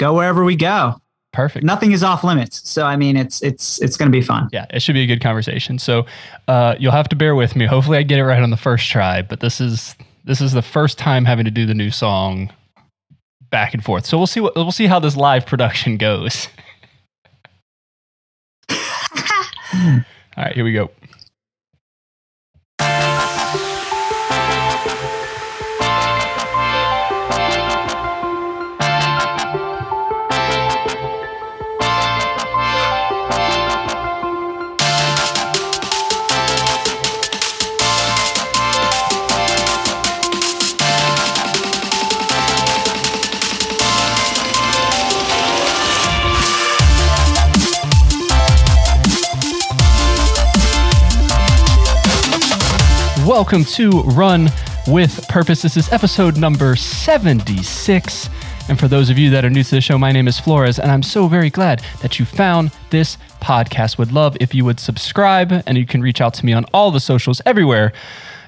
go wherever we go. Perfect. Nothing is off limits. So, I mean, it's going to be fun. Yeah, it should be a good conversation. So you'll have to bear with me. Hopefully I get it right on the first try, but this is the first time having to do the new song back and forth. So we'll see how this live production goes. All right, here we go. Welcome to Run with Purpose. This is episode number 76. And for those of you that are new to the show, my name is Flores, and I'm so very glad that you found this podcast. Would love if you would subscribe, and you can reach out to me on all the socials everywhere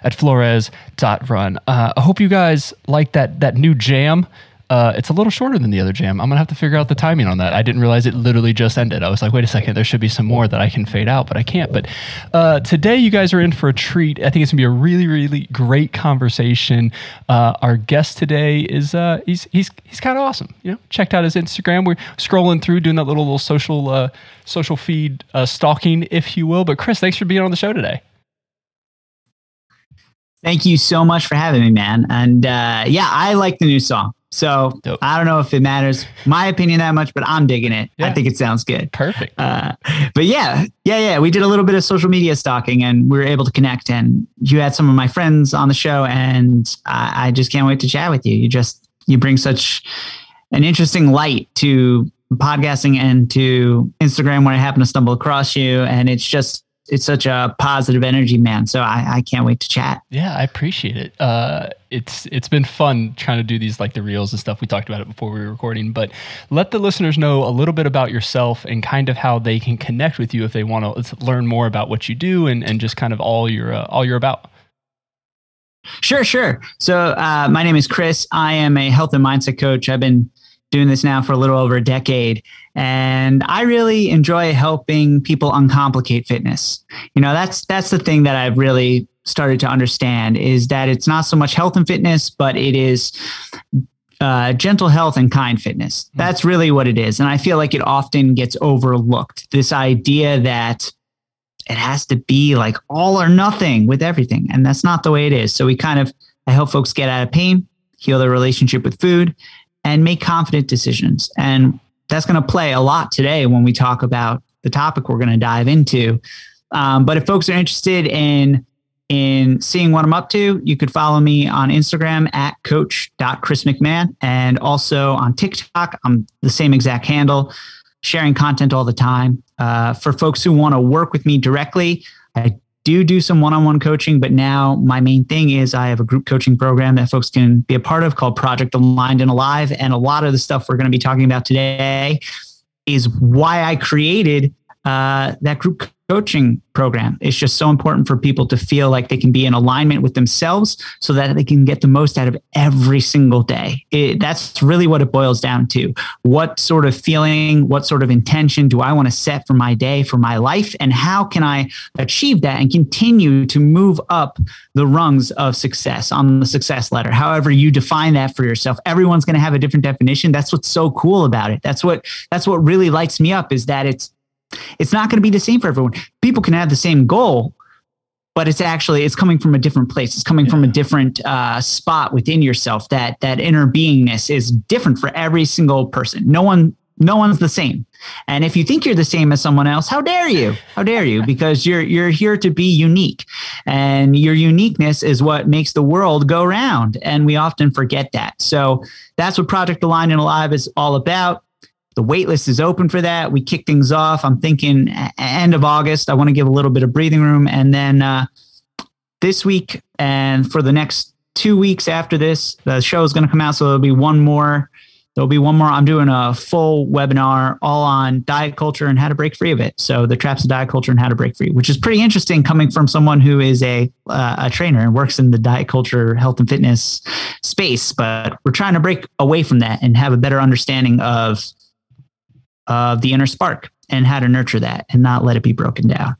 at flores.run. I hope you guys like that new jam. It's a little shorter than the other jam. I'm going to have to figure out the timing on that. I didn't realize it literally just ended. I was like, wait a second, there should be some more that I can fade out, but I can't. But today you guys are in for a treat. I think it's going to be a really, really great conversation. Our guest today is, he's kind of awesome. You know, checked out his Instagram. We're scrolling through, doing that little social feed stalking, if you will. But Chris, thanks for being on the show today. Thank you so much for having me, man. And yeah, I like the new song. So dope. I don't know if it matters my opinion that much, but I'm digging it. Yeah. I think it sounds good. Perfect. But yeah. We did a little bit of social media stalking and we were able to connect, and you had some of my friends on the show, and I just can't wait to chat with you. You bring such an interesting light to podcasting and to Instagram when I happen to stumble across you. And it's such a positive energy, man. So I can't wait to chat. Yeah, I appreciate it. It's been fun trying to do these, like the reels and stuff. We talked about it before we were recording, but let the listeners know a little bit about yourself and kind of how they can connect with you if they want to learn more about what you do and just kind of all you're about. Sure. So my name is Chris. I am a health and mindset coach. I've been doing this now for a little over a decade. And I really enjoy helping people uncomplicate fitness. You know, that's the thing that I've really started to understand, is that it's not so much health and fitness, but it is gentle health and kind fitness. That's really what it is. And I feel like it often gets overlooked, this idea that it has to be like all or nothing with everything. And that's not the way it is. So I help folks get out of pain, heal their relationship with food, and make confident decisions. And that's going to play a lot today when we talk about the topic we're going to dive into. But if folks are interested in seeing what I'm up to, you could follow me on Instagram at coach.chrismcmahon, and also on TikTok. I'm the same exact handle, sharing content all the time. For folks who want to work with me directly, I do some one-on-one coaching, but now my main thing is I have a group coaching program that folks can be a part of called Project Aligned and Alive. And a lot of the stuff we're going to be talking about today is why I created that group coaching program. It's just so important for people to feel like they can be in alignment with themselves so that they can get the most out of every single day. That's really what it boils down to. What sort of feeling, what sort of intention do I want to set for my day, for my life? And how can I achieve that and continue to move up the rungs of success on the success ladder? However you define that for yourself, everyone's going to have a different definition. That's what's so cool about it. That's what really lights me up, is that it's not going to be the same for everyone. People can have the same goal, but it's coming from a different place. It's coming from a different spot within yourself. That inner beingness is different for every single person. No one's the same. And if you think you're the same as someone else, how dare you? How dare you? Because you're here to be unique, and your uniqueness is what makes the world go round. And we often forget that. So that's what Project Aligned and Alive is all about. The waitlist is open for that. We kick things off. I'm thinking end of August. I want to give a little bit of breathing room. And then this week and for the next 2 weeks after this, the show is going to come out. So there'll be one more There'll be one more. I'm doing a full webinar all on diet culture and how to break free of it. So the traps of diet culture and how to break free, which is pretty interesting coming from someone who is a trainer and works in the diet culture, health and fitness space. But we're trying to break away from that and have a better understanding of the inner spark and how to nurture that and not let it be broken down.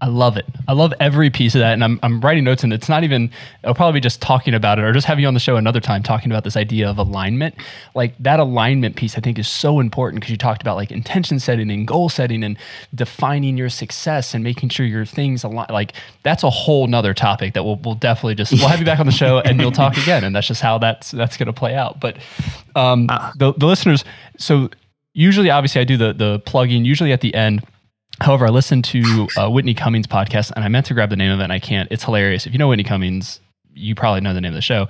I love it. I love every piece of that. And I'm writing notes, and it's not even, I'll probably be just talking about it or just have you on the show another time talking about this idea of alignment. Like that alignment piece, I think, is so important because you talked about like intention setting and goal setting and defining your success and making sure your things align. Like that's a whole nother topic that we'll definitely just, we'll have you back on the show and you'll talk again. And that's just how that's going to play out. But the listeners, so usually, obviously I do the plug-in usually at the end. However, I listened to Whitney Cummings' podcast, and I meant to grab the name of it, and I can't. It's hilarious. If you know Whitney Cummings, you probably know the name of the show.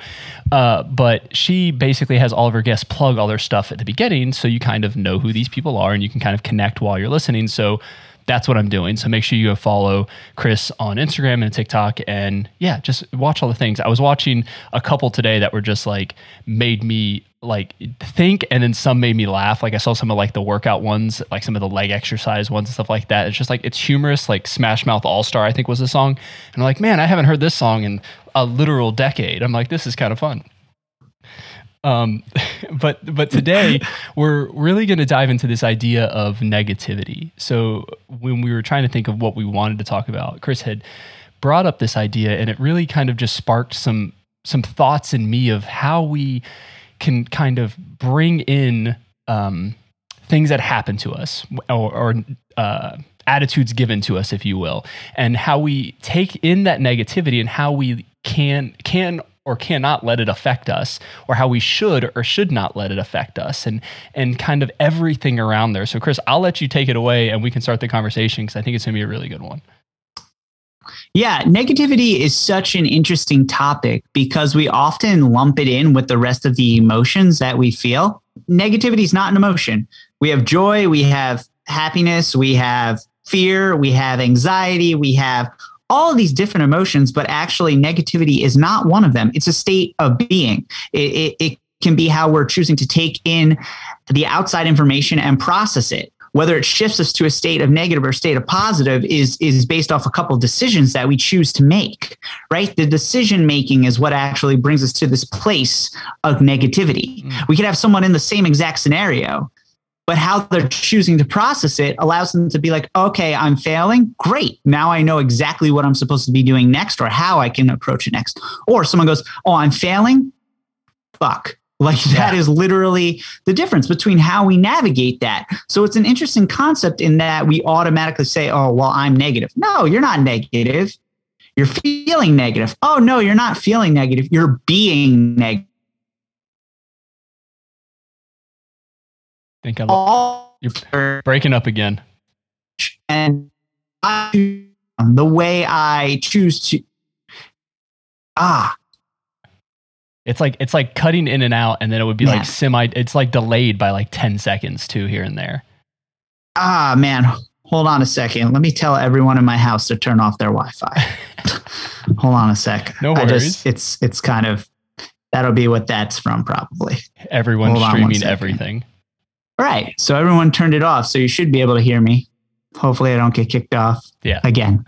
But she basically has all of her guests plug all their stuff at the beginning, so you kind of know who these people are, and you can kind of connect while you're listening. So that's what I'm doing. So make sure you go follow Chris on Instagram and TikTok, and yeah, just watch all the things. I was watching a couple today that were just like made me like think, and then some made me laugh. Like I saw some of like the workout ones, like some of the leg exercise ones and stuff like that. It's just like, it's humorous, like Smash Mouth All-Star, I think was the song. And I'm like, man, I haven't heard this song in a literal decade. I'm like, this is kind of fun. But today we're really going to dive into this idea of negativity. So when we were trying to think of what we wanted to talk about, Chris had brought up this idea, and it really kind of just sparked some thoughts in me of how we can kind of bring in things that happen to us or attitudes given to us, if you will, and how we take in that negativity and how we can or cannot let it affect us, or how we should or should not let it affect us, and kind of everything around there. So Chris, I'll let you take it away and we can start the conversation because I think it's going to be a really good one. Yeah, negativity is such an interesting topic because we often lump it in with the rest of the emotions that we feel. Negativity is not an emotion. We have joy, we have happiness, we have fear, we have anxiety, we have all of these different emotions, but actually negativity is not one of them. It's a state of being. It can be how we're choosing to take in the outside information and process it. Whether it shifts us to a state of negative or state of positive is based off a couple of decisions that we choose to make, right? The decision-making is what actually brings us to this place of negativity. Mm. We could have someone in the same exact scenario, but how they're choosing to process it allows them to be like, okay, I'm failing. Great. Now I know exactly what I'm supposed to be doing next or how I can approach it next. Or someone goes, oh, I'm failing. Fuck. Like that is literally the difference between how we navigate that. So it's an interesting concept in that we automatically say, oh, well, I'm negative. No, you're not negative. You're feeling negative. Oh, no, you're not feeling negative. You're being negative. I think you're breaking up again. And the way I choose to. It's like cutting in and out, and then it would be like it's like delayed by like 10 seconds too here and there. Ah, man, hold on a second. Let me tell everyone in my house to turn off their Wi-Fi. Hold on a sec. No worries. It's kind of, that'll be what that's from probably. Everyone streaming everything. All right. So everyone turned it off. So you should be able to hear me. Hopefully I don't get kicked off again.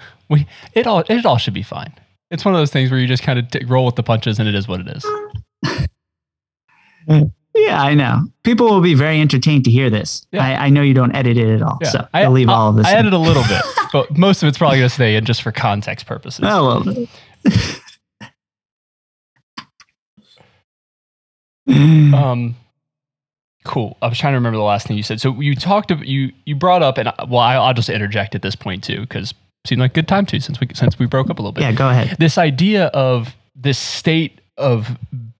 It all should be fine. It's one of those things where you just kind of roll with the punches, and it is what it is. Yeah, I know. People will be very entertained to hear this. Yeah. I know you don't edit it at all, so I'll leave all of this. I edit a little bit, but most of it's probably going to stay in just for context purposes. A little bit. Cool. I was trying to remember the last thing you said. So you talked about, you brought up, and I'll just interject at this point too, because seemed like a good time too, since we broke up a little bit. Yeah, go ahead. This idea of this state of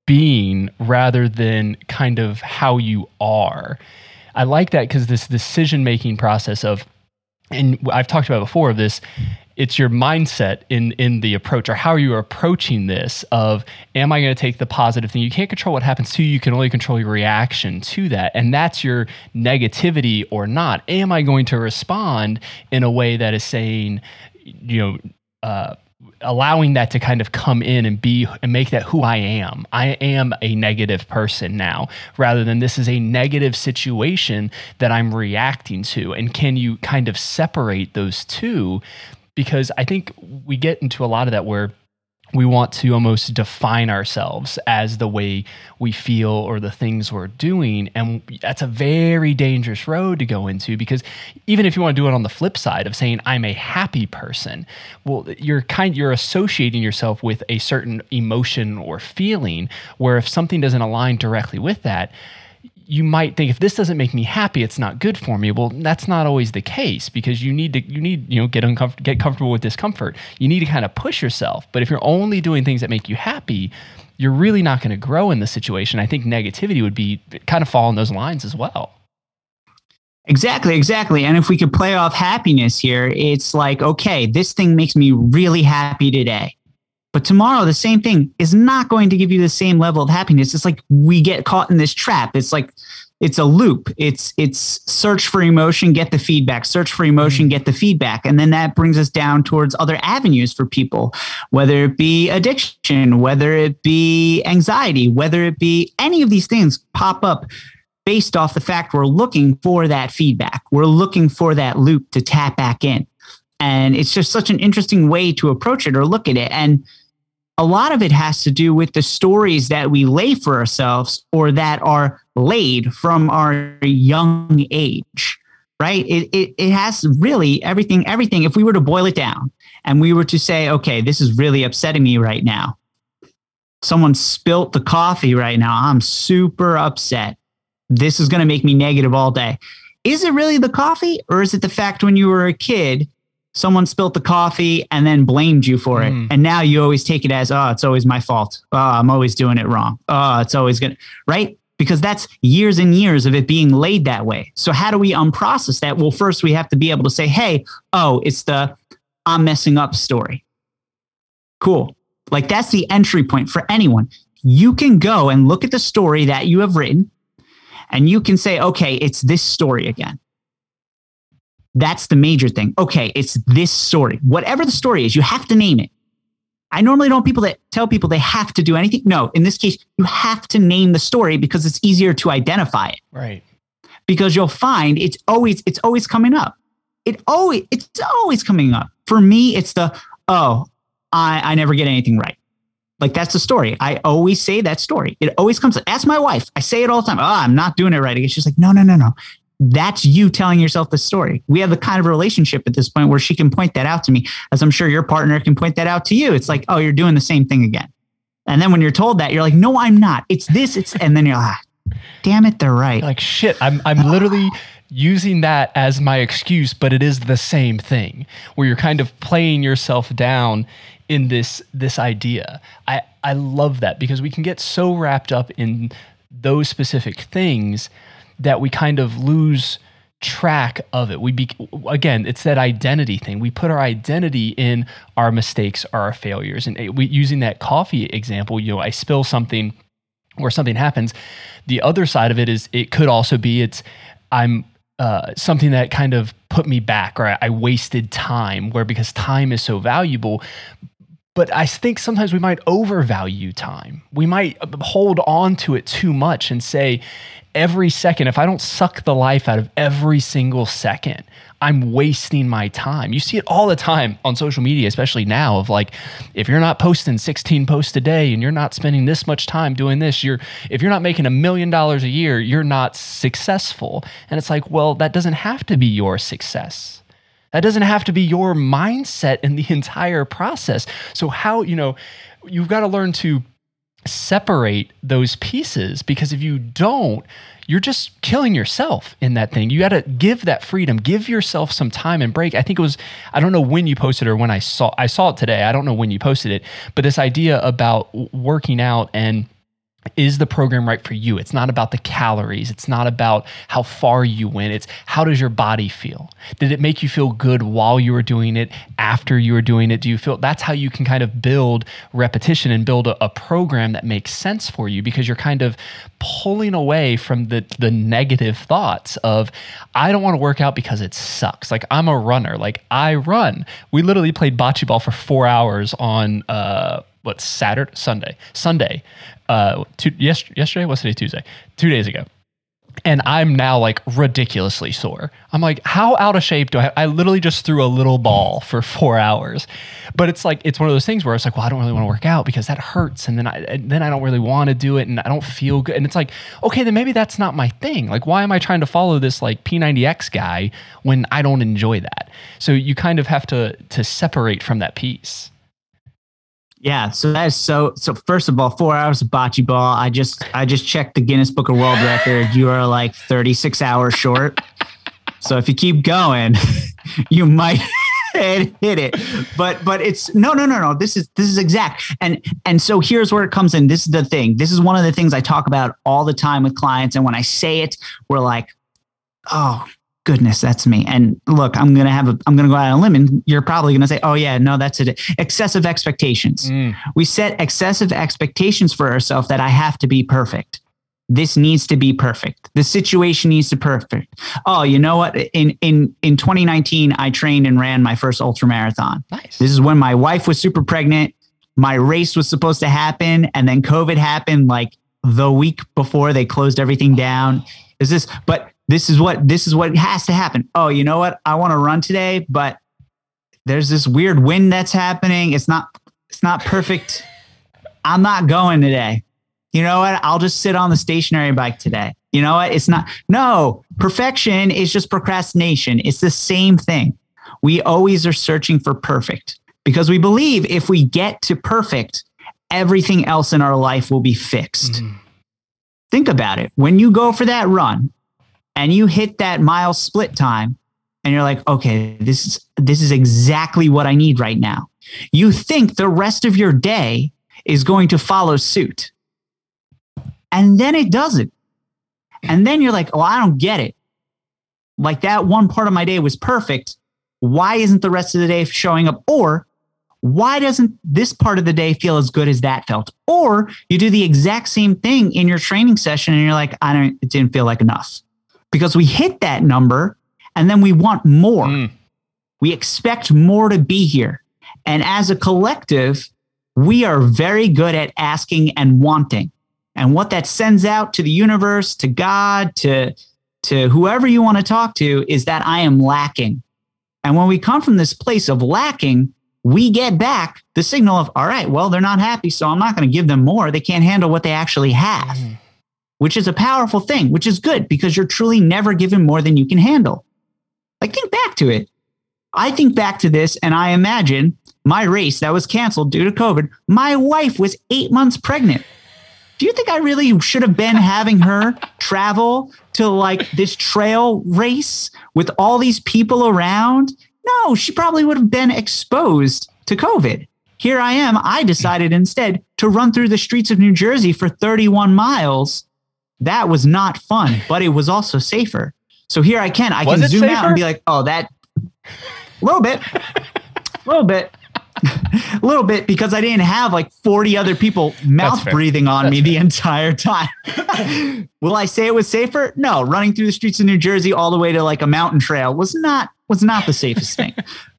being rather than kind of how you are. I like that because this decision-making process of, and I've talked about before of this, it's your mindset in the approach, or how you are approaching this of, am I going to take the positive thing? You can't control what happens to you. You can only control your reaction to that. And that's your negativity or not. Am I going to respond in a way that is saying, allowing that to kind of come in and be and make that who I am. I am a negative person now, rather than this is a negative situation that I'm reacting to. And can you kind of separate those two? Because I think we get into a lot of that where we want to almost define ourselves as the way we feel or the things we're doing. And that's a very dangerous road to go into, because even if you want to do it on the flip side of saying, I'm a happy person, well, you're associating yourself with a certain emotion or feeling, where if something doesn't align directly with that, you might think, if this doesn't make me happy, it's not good for me. Well, that's not always the case, because you need to get comfortable with discomfort. You need to kind of push yourself. But if you're only doing things that make you happy, you're really not going to grow in this situation. I think negativity would be kind of fall in those lines as well. Exactly. And if we could play off happiness here, it's like, okay, this thing makes me really happy today. But tomorrow, the same thing is not going to give you the same level of happiness. It's like we get caught in this trap. It's like it's a loop. It's search for emotion, get the feedback, search for emotion, get the feedback. And then that brings us down towards other avenues for people, whether it be addiction, whether it be anxiety, whether it be any of these things pop up based off the fact we're looking for that feedback. We're looking for that loop to tap back in. And it's just such an interesting way to approach it or look at it. And a lot of it has to do with the stories that we lay for ourselves, or that are laid from our young age, right? It has really everything. If we were to boil it down and we were to say, okay, this is really upsetting me right now. Someone spilt the coffee right now. I'm super upset. This is going to make me negative all day. Is it really the coffee, or is it the fact when you were a kid, someone spilt the coffee and then blamed you for it? And now you always take it as, oh, it's always my fault. Oh, I'm always doing it wrong. Oh, it's always going to, right? Because that's years and years of it being laid that way. So how do we unprocess that? Well, first we have to be able to say, hey, oh, it's the I'm messing up story. Cool. Like, that's the entry point for anyone. You can go and look at the story that you have written, and you can say, okay, it's this story again. That's the major thing. Okay, it's this story. Whatever the story is, you have to name it. I normally don't tell people they have to do anything. No, in this case, you have to name the story, because it's easier to identify it. Right. Because you'll find it's always coming up. It's always coming up. For me, it's the, oh, I never get anything right. Like, that's the story. I always say that story. It always comes up. Ask my wife. I say it all the time. Oh, I'm not doing it right. And she's like, no. That's you telling yourself the story. We have the kind of relationship at this point where she can point that out to me, as I'm sure your partner can point that out to you. It's like, oh, you're doing the same thing again. And then when you're told that, you're like, no, I'm not. It's this. And then you're like, damn it, they're right. Like, shit, I'm literally using that as my excuse, but it is the same thing, where you're kind of playing yourself down in this idea. I love that, because we can get so wrapped up in those specific things that we kind of lose track of it. Again, it's that identity thing. We put our identity in our mistakes or our failures. And using that coffee example, I spill something or something happens. The other side of it is, it could also be something that kind of put me back, or I wasted time, because time is so valuable. But I think sometimes we might overvalue time. We might hold on to it too much and say, every second, if I don't suck the life out of every single second, I'm wasting my time. You see it all the time on social media, especially now, of like, if you're not posting 16 posts a day and you're not spending this much time doing this, if you're not making $1 million a year, you're not successful. And it's like, well, that doesn't have to be your success. That doesn't have to be your mindset in the entire process. So you've got to learn to separate those pieces, because if you don't, you're just killing yourself in that thing. You got to give that freedom, give yourself some time and break. I think it was, I don't know when you posted, or when I saw it today. I don't know when you posted it, but this idea about working out and is the program right for you? It's not about the calories. It's not about how far you went. It's how does your body feel? Did it make you feel good while you were doing it? After you were doing it? Do you feel that's how you can kind of build repetition and build a program that makes sense for you, because you're kind of pulling away from the negative thoughts of, I don't want to work out because it sucks. Like, I'm a runner. Like, I run. We literally played bocce ball for 4 hours on Sunday. Yesterday? What's today? Tuesday. 2 days ago. And I'm now like ridiculously sore. I'm like, how out of shape do I have? I literally just threw a little ball for 4 hours. But it's like, it's one of those things where it's like, well, I don't really want to work out because that hurts. And then I don't really want to do it. And I don't feel good. And it's like, okay, then maybe that's not my thing. Like, why am I trying to follow this like P90X guy when I don't enjoy that? So you kind of have to separate from that piece. Yeah, so that is so first of all, 4 hours of bocce ball. I just checked the Guinness Book of World Record. You are like 36 hours short. So if you keep going, you might hit it. But it's no. This is exact. And so here's where it comes in. This is the thing. This is one of the things I talk about all the time with clients. And when I say it, we're like, oh goodness, that's me. And look, I'm going to go out on a limb and you're probably going to say, oh yeah, no, that's it. Excessive expectations. We set excessive expectations for ourselves that I have to be perfect. This needs to be perfect. The situation needs to be perfect. Oh, you know what? In 2019, I trained and ran my first ultra marathon. Nice. This is when my wife was super pregnant. My race was supposed to happen. And then COVID happened like the week before they closed everything down. This is what has to happen. Oh, you know what? I want to run today, but there's this weird wind that's happening. It's not perfect. I'm not going today. You know what? I'll just sit on the stationary bike today. You know what? Perfection is just procrastination. It's the same thing. We always are searching for perfect because we believe if we get to perfect, everything else in our life will be fixed. Think about it. When you go for that run, and you hit that mile split time and you're like, okay, this is exactly what I need right now. You think the rest of your day is going to follow suit. And then it doesn't. And then you're like, oh, I don't get it. Like that one part of my day was perfect. Why isn't the rest of the day showing up? Or why doesn't this part of the day feel as good as that felt? Or you do the exact same thing in your training session and you're like, it didn't feel like enough. Because we hit that number and then we want more. We expect more to be here. And as a collective, we are very good at asking and wanting. And what that sends out to the universe, to God, to whoever you want to talk to is that I am lacking. And when we come from this place of lacking, we get back the signal of, all right, well, they're not happy, so I'm not going to give them more. They can't handle what they actually have. Which is a powerful thing, which is good because you're truly never given more than you can handle. Like, think back to it. I think back to this and I imagine my race that was canceled due to COVID. My wife was 8 months pregnant. Do you think I really should have been having her travel to like this trail race with all these people around? No, she probably would have been exposed to COVID. Here I am. I decided instead to run through the streets of New Jersey for 31 miles. That was not fun, but it was also safer. So here I can zoom out and be like, oh, that a little bit because I didn't have like 40 other people mouth breathing on me the entire time. Will I say it was safer? No, running through the streets of New Jersey all the way to like a mountain trail was not the safest thing.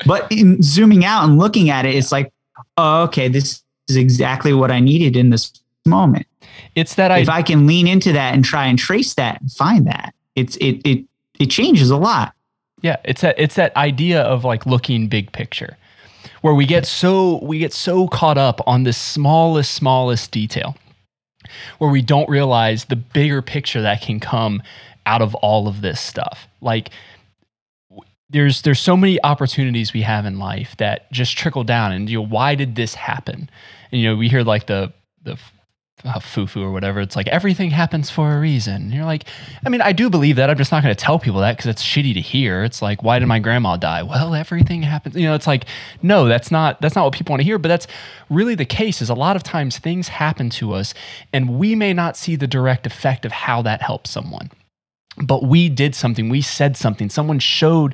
But in zooming out and looking at it, it's like, oh, okay, this is exactly what I needed in this moment. It's that if I can lean into that and try and trace that and find that, it changes a lot. Yeah, it's that idea of like looking big picture, where we get so caught up on the smallest detail, where we don't realize the bigger picture that can come out of all of this stuff. Like there's so many opportunities we have in life that just trickle down, and why did this happen? And we hear like the foo-foo or whatever. It's like, everything happens for a reason. And you're like, I mean, I do believe that. I'm just not going to tell people that because it's shitty to hear. It's like, why did my grandma die? Well, everything happens. You know, it's like, no, that's not what people want to hear. But that's really the case, is a lot of times things happen to us and we may not see the direct effect of how that helps someone. But we did something, we said something, someone showed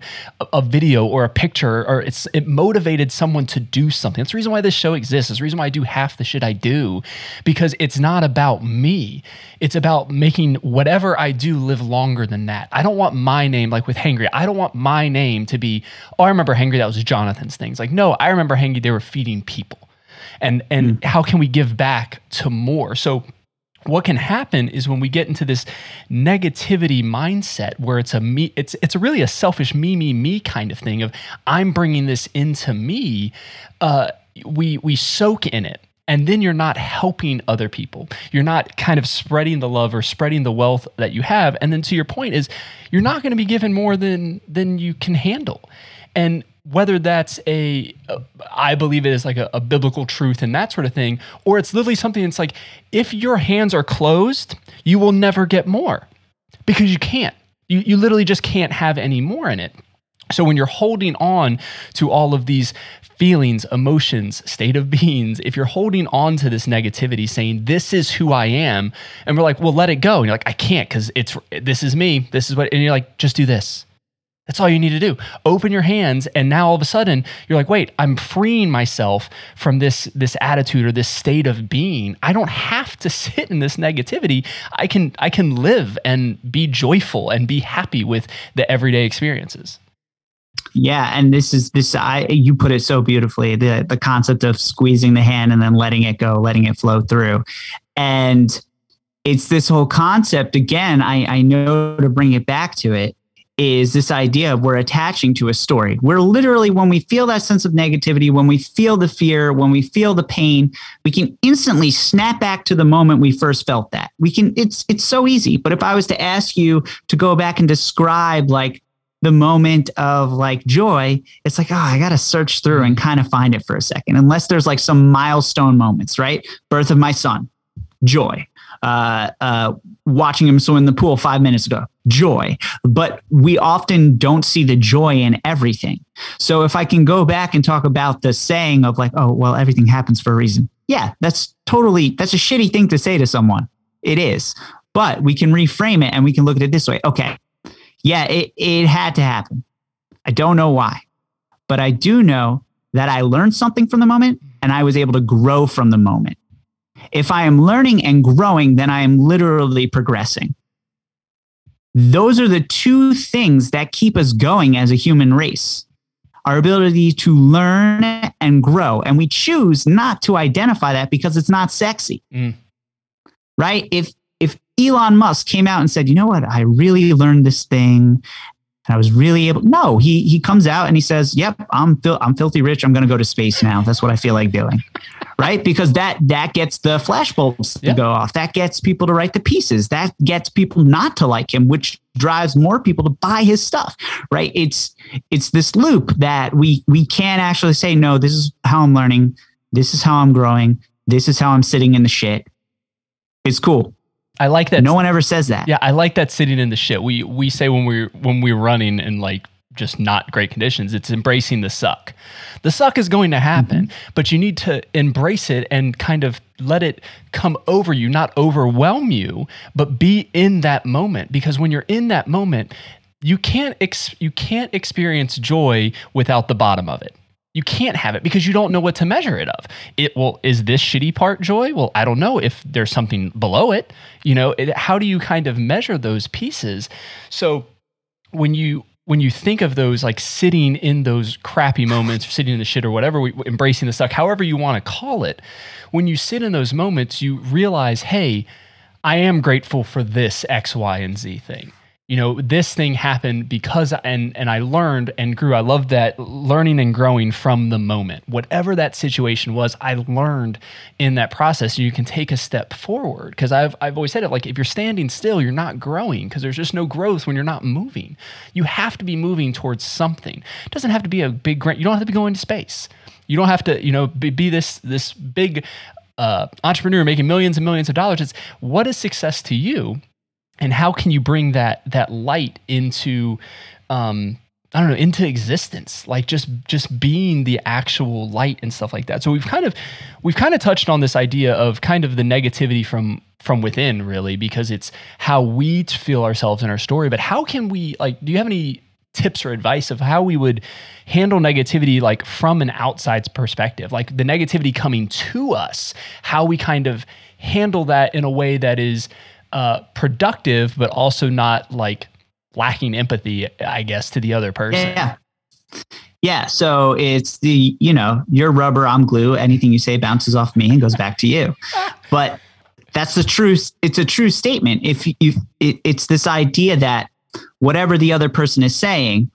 a video or a picture, or it motivated someone to do something. That's the reason why this show exists. It's the reason why I do half the shit I do, because it's not about me. It's about making whatever I do live longer than that. I don't want my name, like with Hangry, I don't want my name to be, oh, I remember Hangry, that was Jonathan's things. Like, no, I remember Hangry, they were feeding people. And how can we give back to more? So what can happen is when we get into this negativity mindset where it's a me, it's really a selfish me kind of thing of I'm bringing this into me, we soak in it. And then you're not helping other people. You're not kind of spreading the love or spreading the wealth that you have. And then to your point is you're not going to be given more than you can handle. And whether that's I believe it is like a biblical truth and that sort of thing, or it's literally something that's like, if your hands are closed, you will never get more because you can't. You literally just can't have any more in it. So when you're holding on to all of these feelings, emotions, state of beings, if you're holding on to this negativity saying, this is who I am, and we're like, well, let it go. And you're like, I can't because this is me. This is what, and you're like, just do this. That's all you need to do. Open your hands, and now all of a sudden, you're like, wait, I'm freeing myself from this attitude or this state of being. I don't have to sit in this negativity. I can live and be joyful and be happy with the everyday experiences. Yeah, and you put it so beautifully, the concept of squeezing the hand and then letting it go, letting it flow through. And it's this whole concept, again, I know to bring it back to it, is this idea of we're attaching to a story. We're literally, when we feel that sense of negativity, when we feel the fear, when we feel the pain, we can instantly snap back to the moment we first felt that. We can, it's so easy. But if I was to ask you to go back and describe like the moment of like joy, it's like, oh, I got to search through and kind of find it for a second. Unless there's like some milestone moments, right? Birth of my son, joy. Watching him swim in the pool 5 minutes ago, joy. But we often don't see the joy in everything. So if I can go back and talk about the saying of like, oh, well, everything happens for a reason. Yeah, that's a shitty thing to say to someone. It is. But we can reframe it and we can look at it this way. Okay. Yeah, it had to happen. I don't know why, but I do know that I learned something from the moment and I was able to grow from the moment. If I am learning and growing, then I am literally progressing. Those are the two things that keep us going as a human race, our ability to learn and grow. And we choose not to identify that because it's not sexy, right? If Elon Musk came out and said, you know what, I really learned this thing and I was really able. No, he comes out and he says, yep, I'm filthy rich. I'm going to go to space now. That's what I feel like doing. Right? Because that gets the flashbulbs to go off. That gets people to write the pieces. That gets people not to like him, which drives more people to buy his stuff. Right? It's this loop that we can't actually say, no, this is how I'm learning. This is how I'm growing. This is how I'm sitting in the shit. It's cool. I like that. No one ever says that. Yeah, I like that, sitting in the shit. We say when we're running and like just not great conditions, it's embracing the suck. The suck is going to happen, but you need to embrace it and kind of let it come over you, not overwhelm you, but be in that moment. Because when you're in that moment, you can't experience joy without the bottom of it. You can't have it because you don't know what to measure it of. Is this shitty part joy? Well, I don't know if there's something below it. You know, how do you kind of measure those pieces? So when you think of those, like sitting in those crappy moments, or sitting in the shit or whatever, embracing the suck, however you want to call it, when you sit in those moments, you realize, hey, I am grateful for this X, Y, and Z thing. You know, this thing happened because, and I learned and grew. I love that, learning and growing from the moment. Whatever that situation was, I learned in that process. You can take a step forward, because I've always said it, like if you're standing still, you're not growing, because there's just no growth when you're not moving. You have to be moving towards something. It doesn't have to be a big grant. You don't have to be going to space. You don't have to, you know, be this big entrepreneur making millions and millions of dollars. It's what is success to you, and how can you bring that light into, I don't know, into existence, like just being the actual light and stuff like that. So we've kind of touched on this idea of kind of the negativity from within, really, because it's how we feel ourselves in our story. But how can we, like, do you have any tips or advice of how we would handle negativity, like from an outside's perspective, like the negativity coming to us, how we kind of handle that in a way that is productive, but also not like lacking empathy, I guess, to the other person. Yeah. So it's the, you're rubber, I'm glue. Anything you say bounces off me and goes back to you. But that's the truth. It's a true statement. If it's this idea that whatever the other person is saying,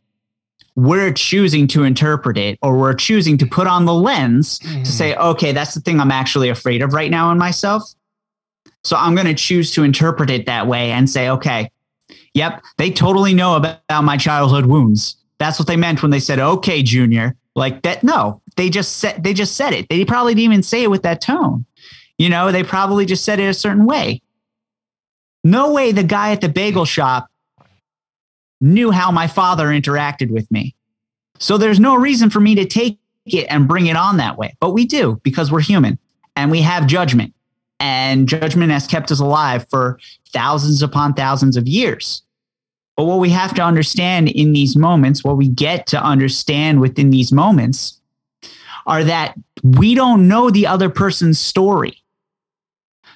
we're choosing to interpret it, or we're choosing to put on the lens to say, okay, that's the thing I'm actually afraid of right now in myself. So I'm going to choose to interpret it that way and say, okay, yep, they totally know about my childhood wounds. That's what they meant when they said, okay, Junior, like that. No, they just said it. They probably didn't even say it with that tone. They probably just said it a certain way. No way the guy at the bagel shop knew how my father interacted with me. So there's no reason for me to take it and bring it on that way. But we do, because we're human and we have judgment. And judgment has kept us alive for thousands upon thousands of years. But what we have to understand in these moments, what we get to understand within these moments, are that we don't know the other person's story.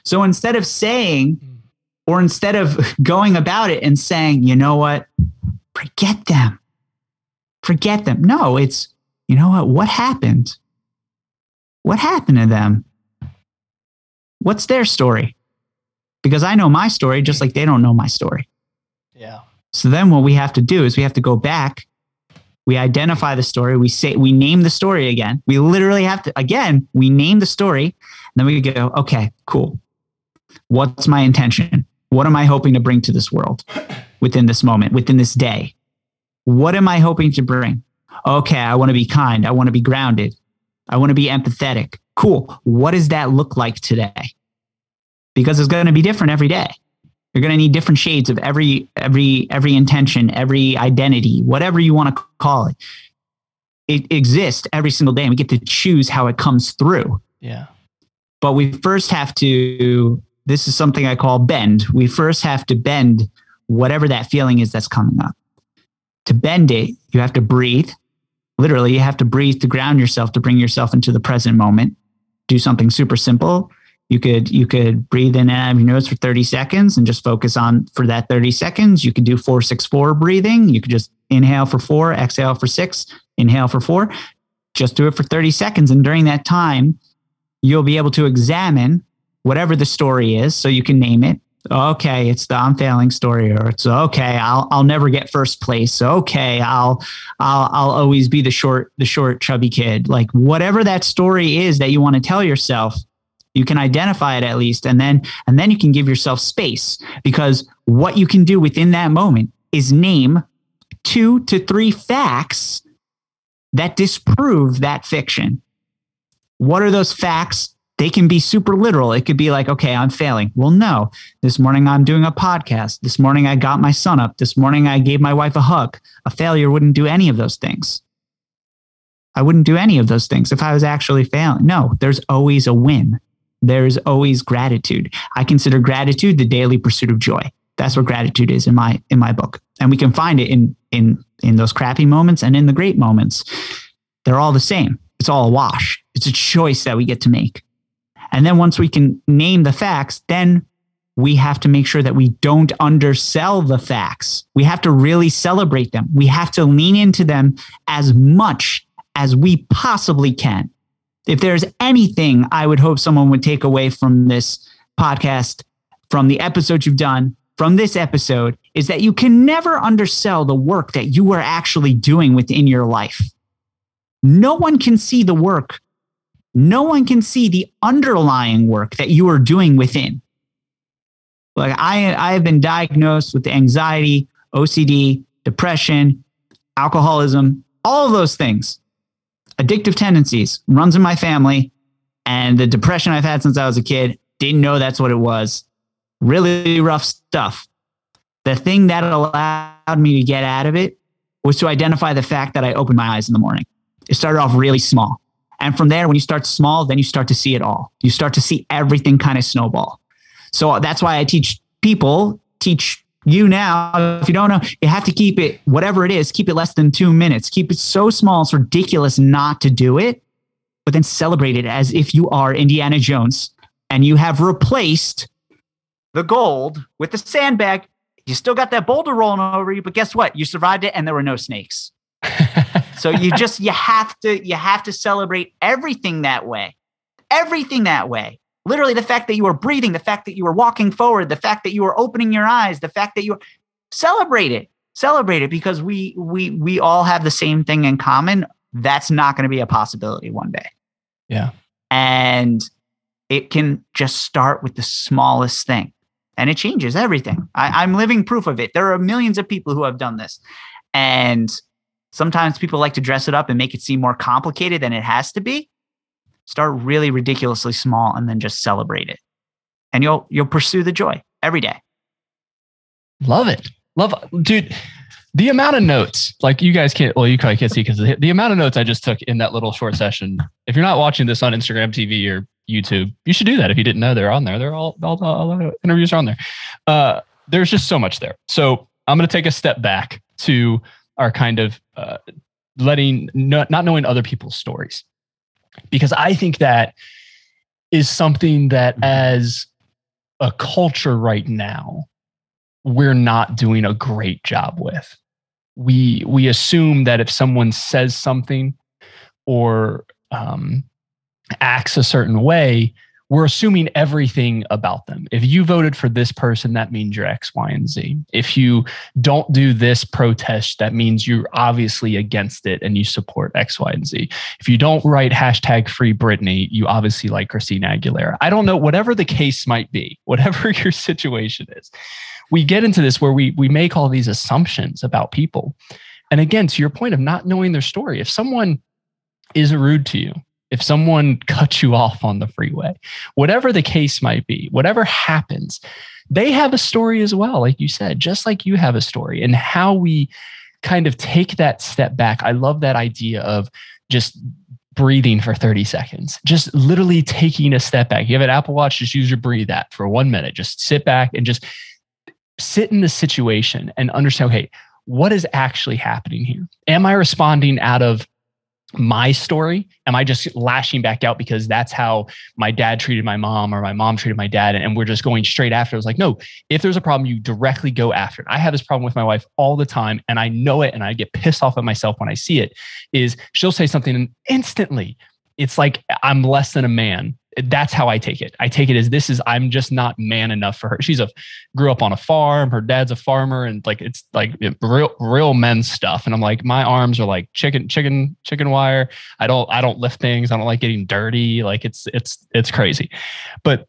So instead of saying, or instead of going about it and saying, you know what, forget them. No, it's, you know what happened? What happened to them? What's their story? Because I know my story, just like they don't know my story. Yeah. So then what we have to do is we have to go back. We identify the story. We name the story again. We literally have to, again, we name the story. And then we go, okay, cool. What's my intention? What am I hoping to bring to this world within this moment, within this day? What am I hoping to bring? Okay, I want to be kind. I want to be grounded. I want to be empathetic. Cool. What does that look like today? Because it's going to be different every day. You're going to need different shades of every intention, every identity, whatever you want to call it. It exists every single day, and we get to choose how it comes through. Yeah. But we first have to, this is something I call bend. We first have to bend whatever that feeling is that's coming up. To bend it, you have to breathe. Literally, you have to breathe to ground yourself, to bring yourself into the present moment. Do something super simple. You could breathe in and out of your nose for 30 seconds and just focus on for that 30 seconds. You could do 4-6-4 breathing. You could just inhale for 4, exhale for 6, inhale for 4. Just do it for 30 seconds. And during that time, you'll be able to examine whatever the story is. So you can name it. Okay, it's the I'm failing story, or it's okay, I'll never get first place. Okay, I'll always be the short chubby kid. Like whatever that story is that you want to tell yourself, you can identify it at least, and then you can give yourself space, because what you can do within that moment is name 2 to 3 facts that disprove that fiction. What are those facts? They can be super literal. It could be like, okay, I'm failing. Well, no, this morning I'm doing a podcast. This morning I got my son up. This morning I gave my wife a hug. A failure wouldn't do any of those things. I wouldn't do any of those things if I was actually failing. No, there's always a win. There's always gratitude. I consider gratitude the daily pursuit of joy. That's what gratitude is in my book. And we can find it in those crappy moments and in the great moments. They're all the same. It's all a wash. It's a choice that we get to make. And then once we can name the facts, then we have to make sure that we don't undersell the facts. We have to really celebrate them. We have to lean into them as much as we possibly can. If there's anything I would hope someone would take away from this podcast, from the episode you've done, from this episode, is that you can never undersell the work that you are actually doing within your life. No one can see the work. No one can see the underlying work that you are doing within. Like I have been diagnosed with anxiety, OCD, depression, alcoholism, all of those things, addictive tendencies, runs in my family. And the depression I've had since I was a kid, didn't know that's what it was. Really rough stuff. The thing that allowed me to get out of it was to identify the fact that I opened my eyes in the morning. It started off really small. And from there, when you start small, then you start to see it all. You start to see everything kind of snowball. So that's why I teach you now, if you don't know, you have to keep it, whatever it is, keep it less than 2 minutes. Keep it so small, it's ridiculous not to do it, but then celebrate it as if you are Indiana Jones and you have replaced the gold with the sandbag. You still got that boulder rolling over you, but guess what? You survived it and there were no snakes. So you have to celebrate everything that way. Everything that way. Literally the fact that you are breathing, the fact that you are walking forward, the fact that you are opening your eyes, the fact that you are, celebrate it because we all have the same thing in common. That's not going to be a possibility one day. Yeah. And it can just start with the smallest thing and it changes everything. I'm living proof of it. There are millions of people who have done this. And sometimes people like to dress it up and make it seem more complicated than it has to be. Start really ridiculously small and then just celebrate it. And you'll pursue the joy every day. Love it. Dude, the amount of notes, like you guys you probably can't see because the amount of notes I just took in that little short session. If you're not watching this on Instagram TV or YouTube, you should do that. If you didn't know, they're on there. They're all interviews are on there. There's just so much there. So I'm going to take a step back to our kind of not knowing other people's stories. Because I think that is something that as a culture right now, we're not doing a great job with. We assume that if someone says something or acts a certain way, we're assuming everything about them. If you voted for this person, that means you're X, Y, and Z. If you don't do this protest, that means you're obviously against it and you support X, Y, and Z. If you don't write #FreeBritney, you obviously like Christina Aguilera. I don't know, whatever the case might be, whatever your situation is, we get into this where we make all these assumptions about people. And again, to your point of not knowing their story, if someone is rude to you, if someone cuts you off on the freeway, whatever the case might be, whatever happens, they have a story as well. Like you said, just like you have a story, and how we kind of take that step back. I love that idea of just breathing for 30 seconds, just literally taking a step back. You have an Apple Watch, just use your breathe app for 1 minute, just sit back and just sit in the situation and understand, okay, what is actually happening here? Am I responding out of my story? Am I just lashing back out because that's how my dad treated my mom or my mom treated my dad and we're just going straight after? It was like, no, if there's a problem, you directly go after it. I have this problem with my wife all the time and I know it and I get pissed off at myself when I see it, is she'll say something and instantly it's like, I'm less than a man. That's how I take it. I take it as I'm just not man enough for her. Grew up on a farm. Her dad's a farmer, and like it's like real men stuff. And I'm like, my arms are like chicken wire. I don't lift things. I don't like getting dirty. Like it's crazy, but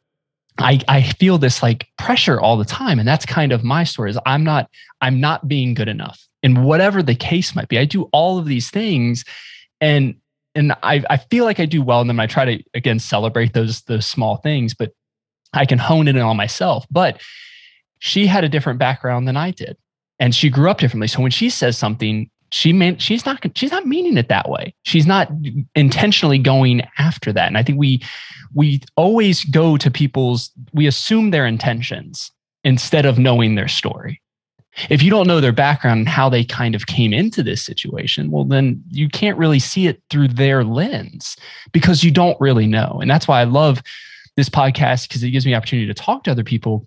I feel this like pressure all the time. And that's kind of my story, is I'm not being good enough. And whatever the case might be, I do all of these things, and I feel like I do well in them. I try to, again, celebrate those small things, but I can hone it in on myself. But she had a different background than I did, and she grew up differently. So when she says something, she's not meaning it that way. She's not intentionally going after that. And I think we always go to people's, we assume their intentions instead of knowing their story. If you don't know their background and how they kind of came into this situation, well, then you can't really see it through their lens because you don't really know. And that's why I love this podcast, because it gives me an opportunity to talk to other people,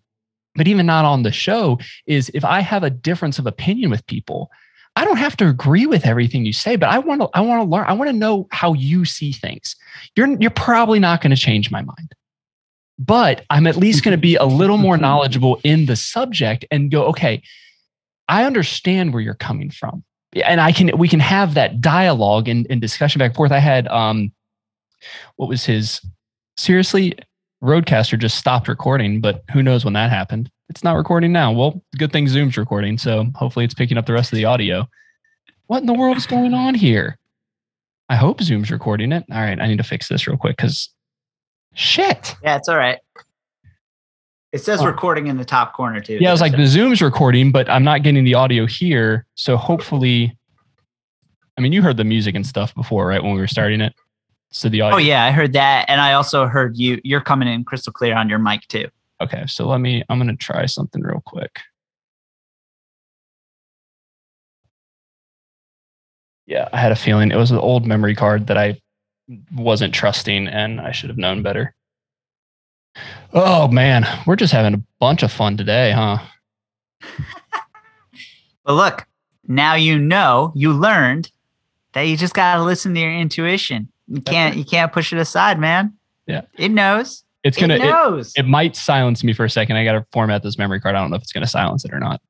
but even not on the show, is if I have a difference of opinion with people, I don't have to agree with everything you say, but I want to learn. I want to know how you see things. You're probably not going to change my mind, but I'm at least going to be a little more knowledgeable in the subject and go, okay, I understand where you're coming from, and we can have that dialogue and discussion back and forth. I had, what was his? Seriously, Roadcaster just stopped recording, but who knows when that happened? It's not recording now. Well, good thing Zoom's recording, so hopefully it's picking up the rest of the audio. What in the world is going on here? I hope Zoom's recording it. All right, I need to fix this real quick because Shit. Yeah, it's all right. It says recording in the top corner too. Yeah, I was like, the Zoom's recording, but I'm not getting the audio here. So hopefully, I mean, you heard the music and stuff before, right? When we were starting it. So the audio. Oh yeah, I heard that. And I also heard you, you're coming in crystal clear on your mic too. Okay. So I'm going to try something real quick. Yeah, I had a feeling it was an old memory card that I wasn't trusting and I should have known better. Oh man, we're just having a bunch of fun today, huh? But look, now you know, you learned that you just got to listen to your intuition. You can't push it aside, man. Yeah. It knows. It might silence me for a second. I got to format this memory card. I don't know if it's going to silence it or not.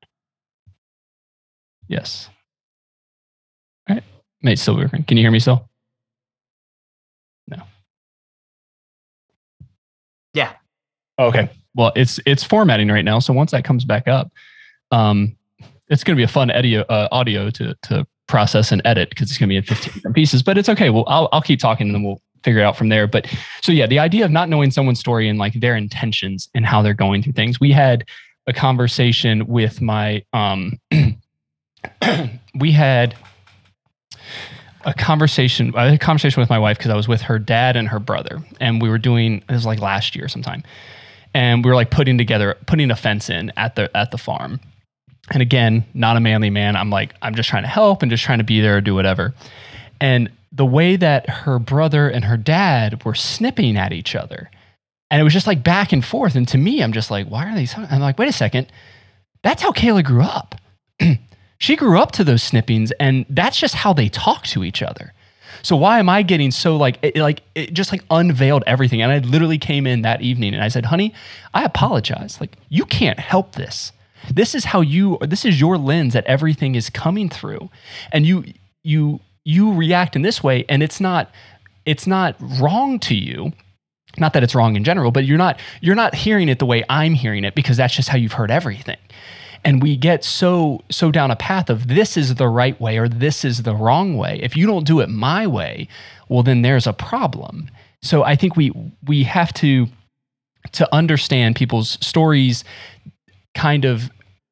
Yes. All right. Mate, still working. Can you hear me still? No. Yeah. Okay. Well, it's formatting right now. So once that comes back up, it's going to be a fun audio to process and edit because it's going to be in 15 different pieces, but it's okay. Well, I'll keep talking and then we'll figure it out from there. But so yeah, the idea of not knowing someone's story and like their intentions and how they're going through things. We had a conversation with my, I had a conversation with my wife because I was with her dad and her brother, and we were doing, it was like last year sometime, and we were like putting a fence in at the farm. And again, not a manly man. I'm just trying to help and just trying to be there or do whatever. And the way that her brother and her dad were snipping at each other, and it was just like back and forth. And to me, I'm just like, why are they? I'm like, wait a second. That's how Kayla grew up. She grew up to those snippings, and that's just how they talk to each other. So why am I getting so it just unveiled everything? And I literally came in that evening and I said, honey, I apologize. Like, you can't help this. This is your lens that everything is coming through, and you react in this way, and it's not wrong to you. Not that it's wrong in general, but you're not hearing it the way I'm hearing it, because that's just how you've heard everything. And we get so down a path of this is the right way or this is the wrong way. If you don't do it my way, well, then there's a problem. So I think we have to understand people's stories. Kind of,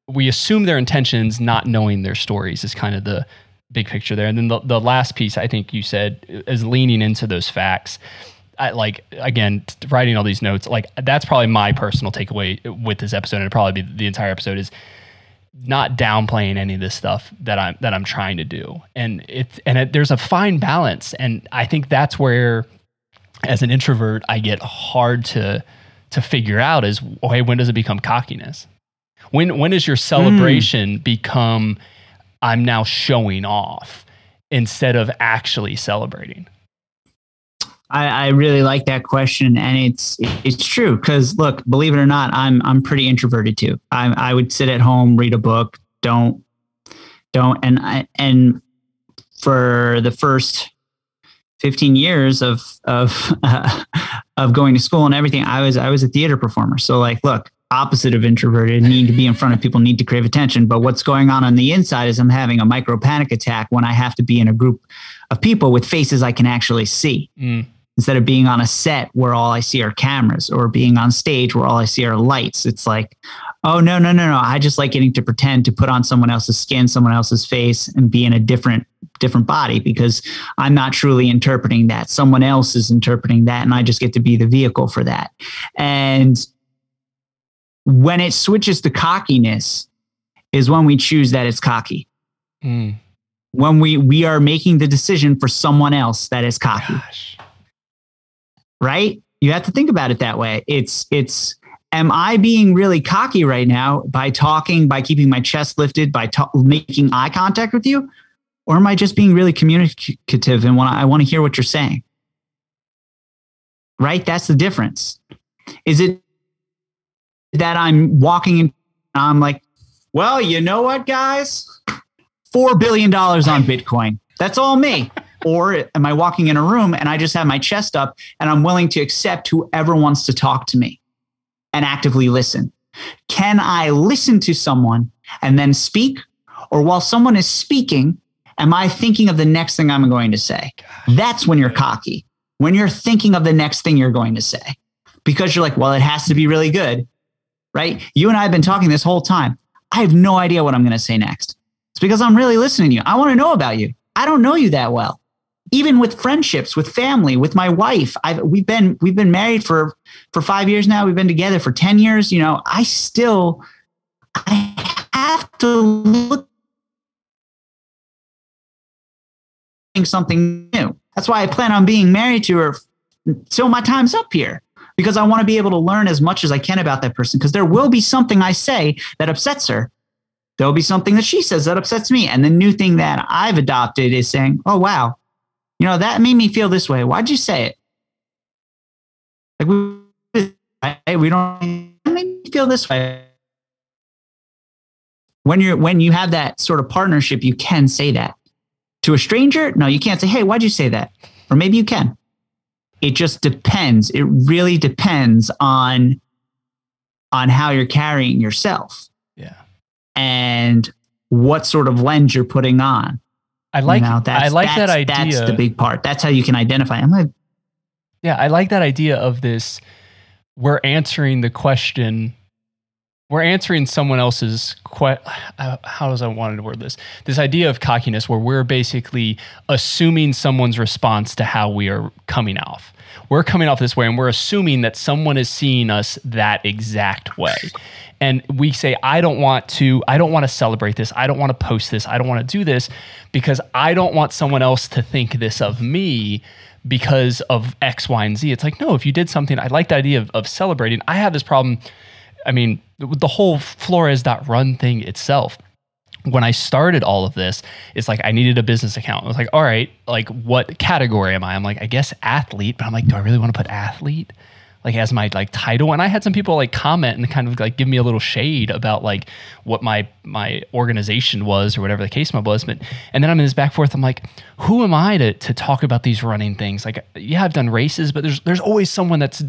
we assume their intentions, not knowing their stories is kind of the big picture there. And then the last piece I think you said is leaning into those facts. Again, writing all these notes, that's probably my personal takeaway with this episode, and it'll probably be the entire episode, is not downplaying any of this stuff that I'm trying to do. And there's a fine balance. And I think that's where, as an introvert, I get hard to figure out is, okay, when does it become cockiness? When does your celebration become, I'm now showing off instead of actually celebrating? I really like that question, and it's true, because look, believe it or not, I'm pretty introverted too. I would sit at home, read a book, and for the first 15 years of going to school and everything, I was a theater performer. So look, opposite of introverted, need to be in front of people, need to crave attention. But what's going on the inside is I'm having a micro panic attack when I have to be in a group of people with faces I can actually see. Mm. Instead of being on a set where all I see are cameras, or being on stage where all I see are lights. It's like, oh, no. I just like getting to pretend to put on someone else's skin, someone else's face, and be in a different body, because I'm not truly interpreting that. Someone else is interpreting that, and I just get to be the vehicle for that. And when it switches to cockiness is when we choose that it's cocky. Mm. When we are making the decision for someone else that is cocky. Gosh. Right? You have to think about it that way. It's, am I being really cocky right now by talking, by keeping my chest lifted, by making eye contact with you? Or am I just being really communicative and I want to hear what you're saying? Right? That's the difference. Is it that I'm walking and I'm like, well, you know what, guys? $4 billion on Bitcoin. That's all me. Or am I walking in a room and I just have my chest up and I'm willing to accept whoever wants to talk to me and actively listen? Can I listen to someone and then speak? Or while someone is speaking, am I thinking of the next thing I'm going to say? That's when you're cocky, when you're thinking of the next thing you're going to say. because you're like, well, it has to be really good, right? You and I have been talking this whole time. I have no idea what I'm going to say next. It's because I'm really listening to you. I want to know about you. I don't know you that well. Even with friendships, with family, with my wife, we've been married for 5 years now. We've been together for 10 years. You know, I have to look at something new. That's why I plan on being married to her till my time's up here, because I want to be able to learn as much as I can about that person. Because there will be something I say that upsets her. There'll be something that she says that upsets me. And the new thing that I've adopted is saying, oh, wow, you know, that made me feel this way. Why'd you say it? Like, we don't make me feel this way. When you have that sort of partnership, you can say that to a stranger. No, you can't say, hey, why'd you say that? Or maybe you can. It just depends. It really depends on how you're carrying yourself. Yeah. And what sort of lens you're putting on. I like that idea. That's the big part. That's how you can identify. I like that idea of this. We're answering the question. We're answering someone else's question. How does I want to word this? This idea of cockiness, where we're basically assuming someone's response to how we are coming off. We're coming off this way, and we're assuming that someone is seeing us that exact way. And we say, I don't want to celebrate this. I don't want to post this. I don't want to do this because I don't want someone else to think this of me because of X, Y, and Z. It's like, no, if you did something, I like the idea of celebrating. I have this problem. I mean, the whole Flores.run thing itself. When I started all of this, it's like I needed a business account. I was like, all right, like what category am I? I'm like, I guess athlete, but I'm like, do I really want to put athlete? Like as my like title. And I had some people like comment and kind of like give me a little shade about like what my organization was or whatever the case was. But, and then I'm in this back forth. I'm like, who am I to talk about these running things? Like, yeah, I've done races, but there's always someone that's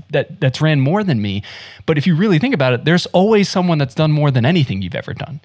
ran more than me. But if you really think about it, there's always someone that's done more than anything you've ever done.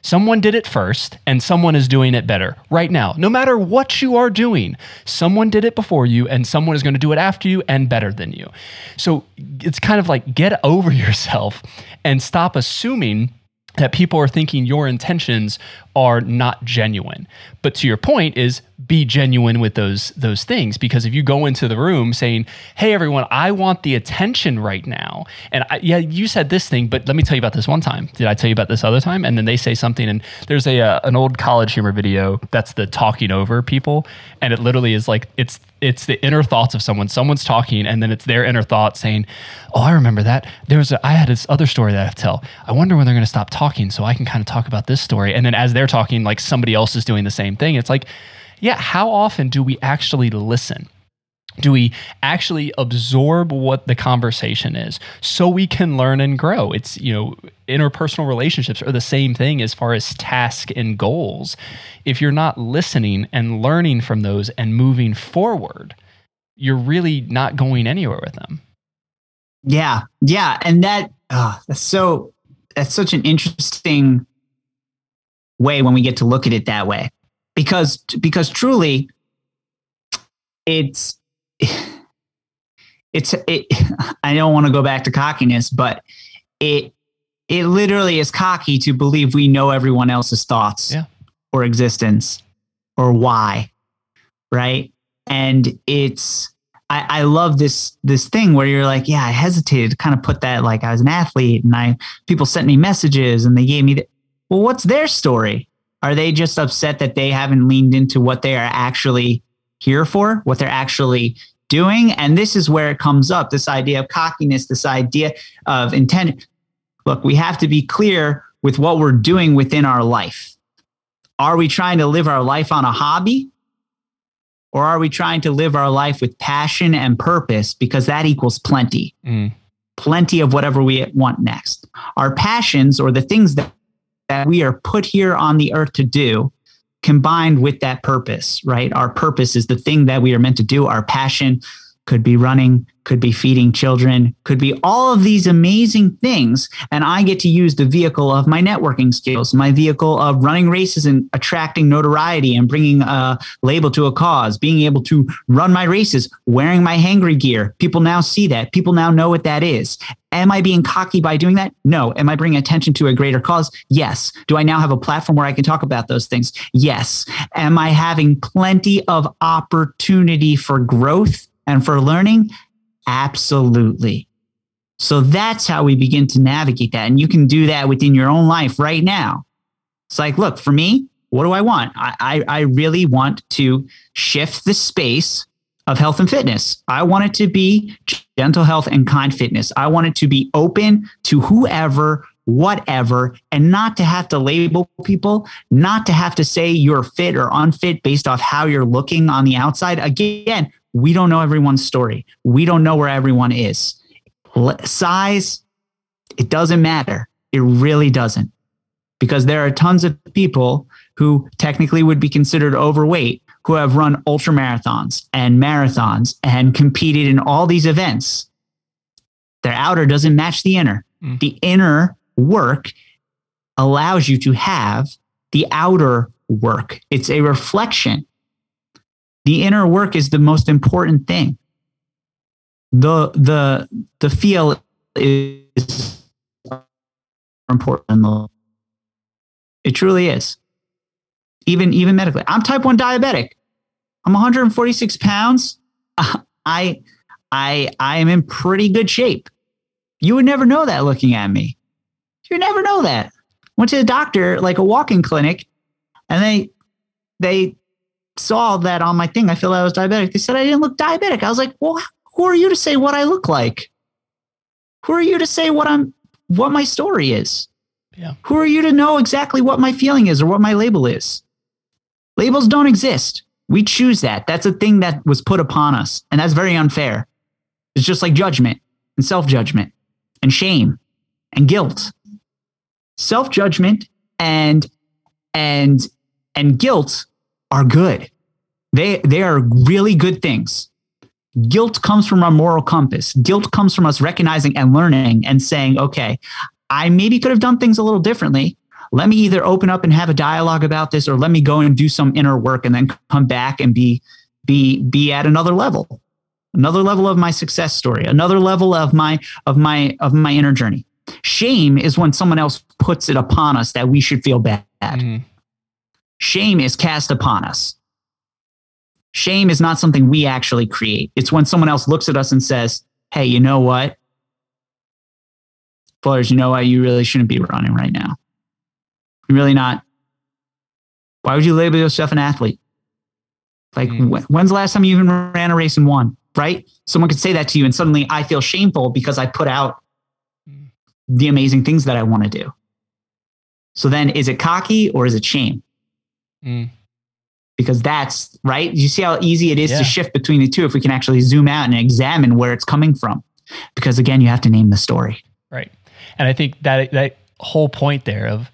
Someone did it first and someone is doing it better right now. No matter what you are doing, someone did it before you and someone is going to do it after you and better than you. So it's kind of like get over yourself and stop assuming that people are thinking your intentions are not genuine. But to your point is be genuine with those things, because if you go into the room saying, hey, everyone, I want the attention right now. And you said this thing, but let me tell you about this one time. Did I tell you about this other time? And then they say something, and there's an old College Humor video that's the talking over people. And it literally is like, it's the inner thoughts of someone. Someone's talking and then it's their inner thought saying, oh, I remember that. I had this other story that I have to tell. I wonder when they're going to stop talking so I can kind of talk about this story. And then as they're talking, like somebody else is doing the same thing. It's like, yeah, how often do we actually listen? Do we actually absorb what the conversation is so we can learn and grow? It's, you know, interpersonal relationships are the same thing as far as task and goals. If you're not listening and learning from those and moving forward, you're really not going anywhere with them. Yeah. Yeah. And that's such an interesting way when we get to look at it that way, because truly it's I don't want to go back to cockiness, but it literally is cocky to believe we know everyone else's thoughts or existence or why. Right. And I love this thing where you're like, yeah, I hesitated to kind of put that, like I was an athlete and people sent me messages and they gave me well, what's their story? Are they just upset that they haven't leaned into what they are actually here for, what they're actually doing? And this is where it comes up, this idea of cockiness, this idea of intent. Look, we have to be clear with what we're doing within our life. Are we trying to live our life on a hobby? Or are we trying to live our life with passion and purpose? Because that equals plenty. Plenty of whatever we want next. Our passions, or the things that we are put here on the earth to do, combined with that purpose, right? Our purpose is the thing that we are meant to do. Our passion could be running, could be feeding children, could be all of these amazing things. And I get to use the vehicle of my networking skills, my vehicle of running races and attracting notoriety and bringing a label to a cause, being able to run my races, wearing my hangry gear. People now see that. People now know what that is. Am I being cocky by doing that? No. Am I bringing attention to a greater cause? Yes. Do I now have a platform where I can talk about those things? Yes. Am I having plenty of opportunity for growth and for learning? Absolutely. So that's how we begin to navigate that. And you can do that within your own life right now. It's like, look, for me, what do I want? I really want to shift the space of health and fitness. I want it to be gentle health and kind fitness. I want it to be open to whoever, whatever, and not to have to label people, not to have to say you're fit or unfit based off how you're looking on the outside. Again, we don't know everyone's story. We don't know where everyone is. Size, it doesn't matter. It really doesn't. Because there are tons of people who technically would be considered overweight who have run ultra marathons and competed in all these events. Their outer doesn't match the inner. Mm. The inner work allows you to have the outer work. It's a reflection. The inner work is the most important thing. The feel is more important. It truly is. Even medically. I'm type 1 diabetic. I'm 146 pounds. I am in pretty good shape. You would never know that looking at me. You never know that. Went to the doctor, like a walk-in clinic, and they saw that on my thing. I feel I was diabetic. They said I didn't look diabetic. I was like, well, who are you to say what I look like? Who are you to say what my story is? Yeah. Who are you to know exactly what my feeling is or what my label is? Labels don't exist. We choose that. That's a thing that was put upon us. And that's very unfair. It's just like judgment and self-judgment and shame and guilt. Self-judgment and guilt are good. They are really good things. Guilt comes from our moral compass. Guilt comes from us recognizing and learning and saying, okay, I maybe could have done things a little differently. Let me either open up and have a dialogue about this, or let me go and do some inner work and then come back and be at another level of my success story, another level of my inner journey. Shame is when someone else puts it upon us that we should feel bad. Mm. Shame is cast upon us. Shame is not something we actually create. It's when someone else looks at us and says, hey, you know what? Flores, you know why you really shouldn't be running right now. You're really not. Why would you label yourself an athlete? Like, when's the last time you even ran a race and won, right? Someone could say that to you and suddenly I feel shameful because I put out the amazing things that I want to do. So then is it cocky or is it shame? Mm. Because that's, right? You see how easy it is to shift between the two if we can actually zoom out and examine where it's coming from. Because again, you have to name the story. Right. And I think that whole point there of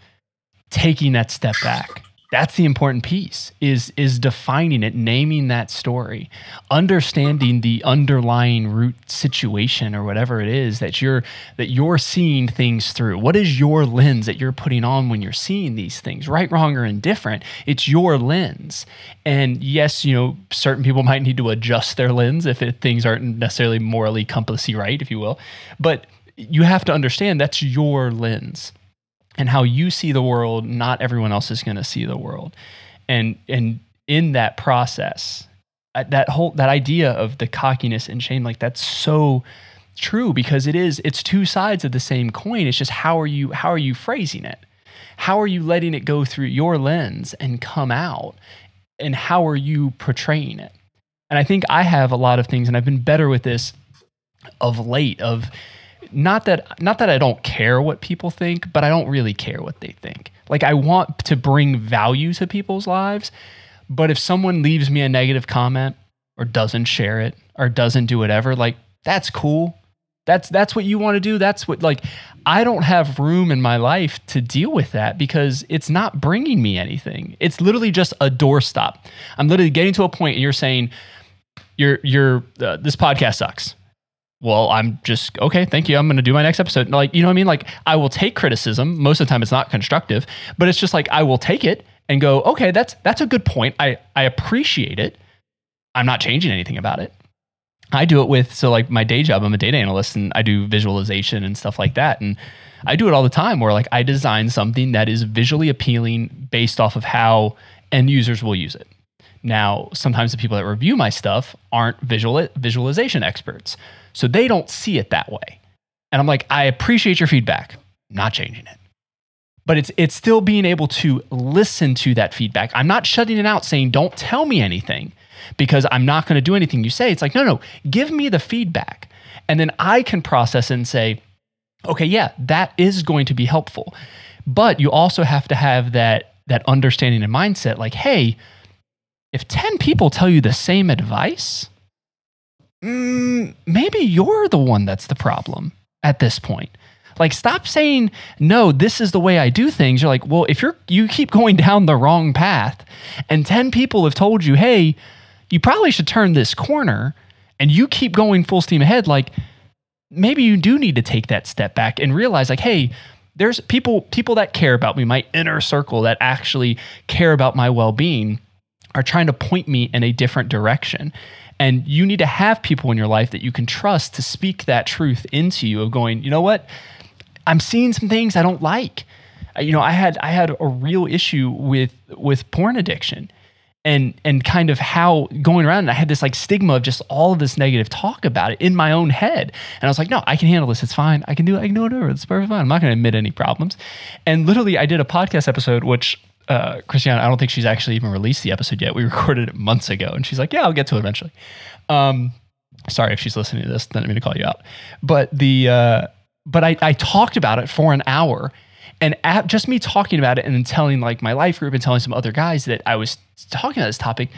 taking that step back, that's the important piece, is defining it, naming that story, understanding the underlying root situation or whatever it is that you're seeing things through. What is your lens that you're putting on when you're seeing these things, right, wrong, or indifferent? It's your lens. And yes, certain people might need to adjust their lens if things aren't necessarily morally compassy, right, if you will. But you have to understand that's your lens. And how you see the world, not everyone else is going to see the world. And in that process, that idea of the cockiness and shame, like that's so true because it's two sides of the same coin. It's just how are you phrasing it? How are you letting it go through your lens and come out? And how are you portraying it? And I think I have a lot of things, and I've been better with this of late, of not that I don't care what people think, but I don't really care what they think. Like, I want to bring value to people's lives, but if someone leaves me a negative comment or doesn't share it or doesn't do whatever, like, that's cool. That's what you want to do. That's what, like, I don't have room in my life to deal with that because it's not bringing me anything. It's literally just a doorstop. I'm literally getting to a point and you're saying, this podcast sucks. Well, I'm just, okay, thank you. I'm going to do my next episode. Like, you know what I mean? Like, I will take criticism. Most of the time it's not constructive, but it's just like, I will take it and go, okay, that's a good point. I appreciate it. I'm not changing anything about it. I do it with, so like my day job, I'm a data analyst and I do visualization and stuff like that. And I do it all the time where like I design something that is visually appealing based off of how end users will use it. Now, sometimes the people that review my stuff aren't visualization experts. So they don't see it that way. And I'm like, I appreciate your feedback. I'm not changing it. But it's still being able to listen to that feedback. I'm not shutting it out saying, don't tell me anything because I'm not going to do anything you say. It's like, no, give me the feedback. And then I can process and say, okay, yeah, that is going to be helpful. But you also have to have that understanding and mindset like, hey, if 10 people tell you the same advice, maybe you're the one that's the problem at this point. Like, stop saying, no, this is the way I do things. You're like, well, if you keep going down the wrong path and 10 people have told you, hey, you probably should turn this corner and you keep going full steam ahead, like maybe you do need to take that step back and realize like, hey, there's people that care about me, my inner circle that actually care about my well-being are trying to point me in a different direction. And you need to have people in your life that you can trust to speak that truth into you of going, you know what? I'm seeing some things I don't like. You know, I had a real issue with porn addiction and kind of how going around, and I had this like stigma of just all of this negative talk about it in my own head. And I was like, no, I can handle this. It's fine. I can do whatever. It's perfectly fine. I'm not going to admit any problems. And literally I did a podcast episode, which Christiana, I don't think she's actually even released the episode yet. We recorded it months ago and she's like, yeah, I'll get to it eventually. Sorry if she's listening to this, then I'm going to call you out. But I talked about it for an hour, and just me talking about it and then telling like my life group and telling some other guys that I was talking about this topic,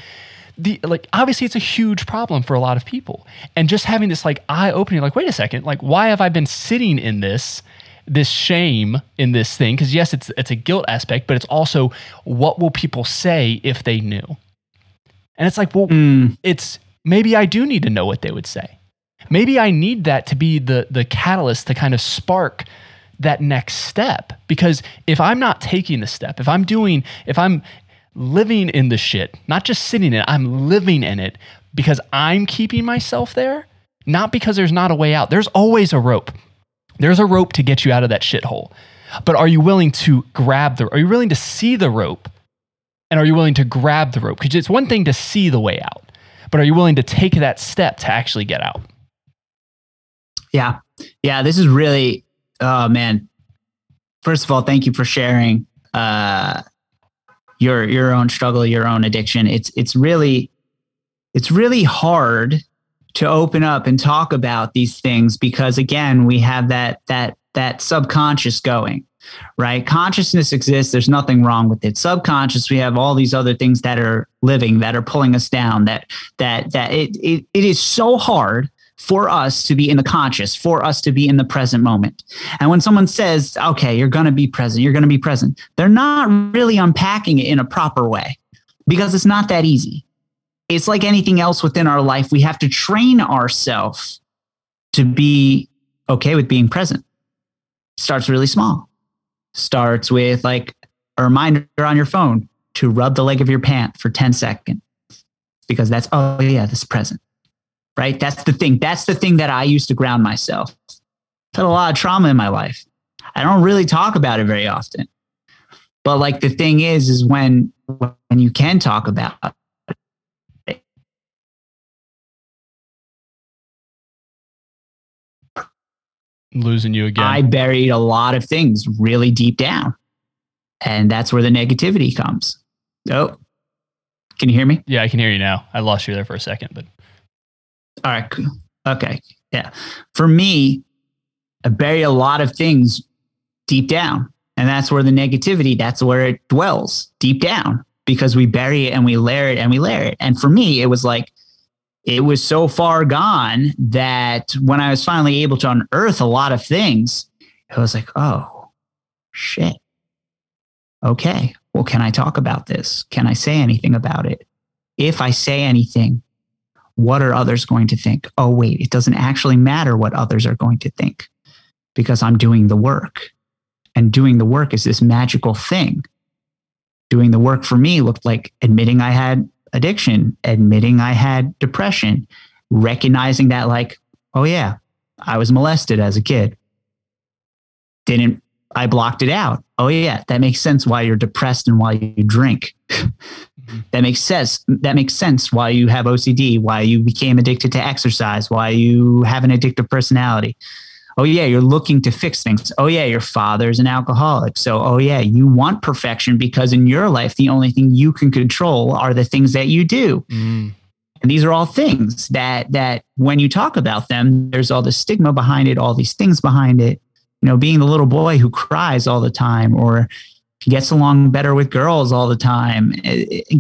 obviously it's a huge problem for a lot of people. And just having this like eye opening, like, wait a second, like why have I been sitting in this shame in this thing? Because yes, it's a guilt aspect, but it's also what will people say if they knew? And it's like, well, it's maybe I do need to know what they would say. Maybe I need that to be the catalyst to kind of spark that next step. Because if I'm not taking the step, if I'm living in the shit, not just sitting in it, I'm living in it because I'm keeping myself there, not because there's not a way out. There's always a rope. There's a rope to get you out of that shithole. But are you willing to are you willing to see the rope? And are you willing to grab the rope? Because it's one thing to see the way out, but are you willing to take that step to actually get out? Yeah. Yeah. This is really, oh man. First of all, thank you for sharing your own struggle, your own addiction. It's really hard to open up and talk about these things because again, we have that subconscious going, right? Consciousness exists. There's nothing wrong with it. Subconscious, we have all these other things that are living, that are pulling us down, that it is so hard for us to be in the conscious, for us to be in the present moment. And when someone says, okay, you're going to be present, they're not really unpacking it in a proper way because it's not that easy. It's like anything else within our life. We have to train ourselves to be okay with being present. Starts really small. Starts with like a reminder on your phone to rub the leg of your pant for 10 seconds because that's, oh yeah, this is present, right? That's the thing. That's the thing that I used to ground myself. I've had a lot of trauma in my life. I don't really talk about it very often, but like the thing is when you can talk about it, losing you again. I buried a lot of things really deep down. And that's where the negativity comes. Oh, can you hear me? Yeah, I can hear you now. I lost you there for a second, but. All right. Cool. Okay. Yeah. For me, I bury a lot of things deep down. And that's where the negativity, that's where it dwells deep down because we bury it and we layer it and we layer it. And for me, it was like, it was so far gone that when I was finally able to unearth a lot of things, I was like, oh, shit. Okay, well, can I talk about this? Can I say anything about it? If I say anything, what are others going to think? Oh, wait, it doesn't actually matter what others are going to think because I'm doing the work. And doing the work is this magical thing. Doing the work for me looked like admitting I had addiction, admitting I had depression, recognizing that like, oh yeah, I was molested as a kid. I blocked it out. Oh yeah, that makes sense why you're depressed and why you drink. That makes sense why you have OCD, why you became addicted to exercise, why you have an addictive personality. Oh yeah, you're looking to fix things. Oh yeah, your father's an alcoholic. So, oh yeah, you want perfection because in your life, the only thing you can control are the things that you do. Mm. And these are all things that when you talk about them, there's all the stigma behind it, all these things behind it. You know, being the little boy who cries all the time or gets along better with girls all the time,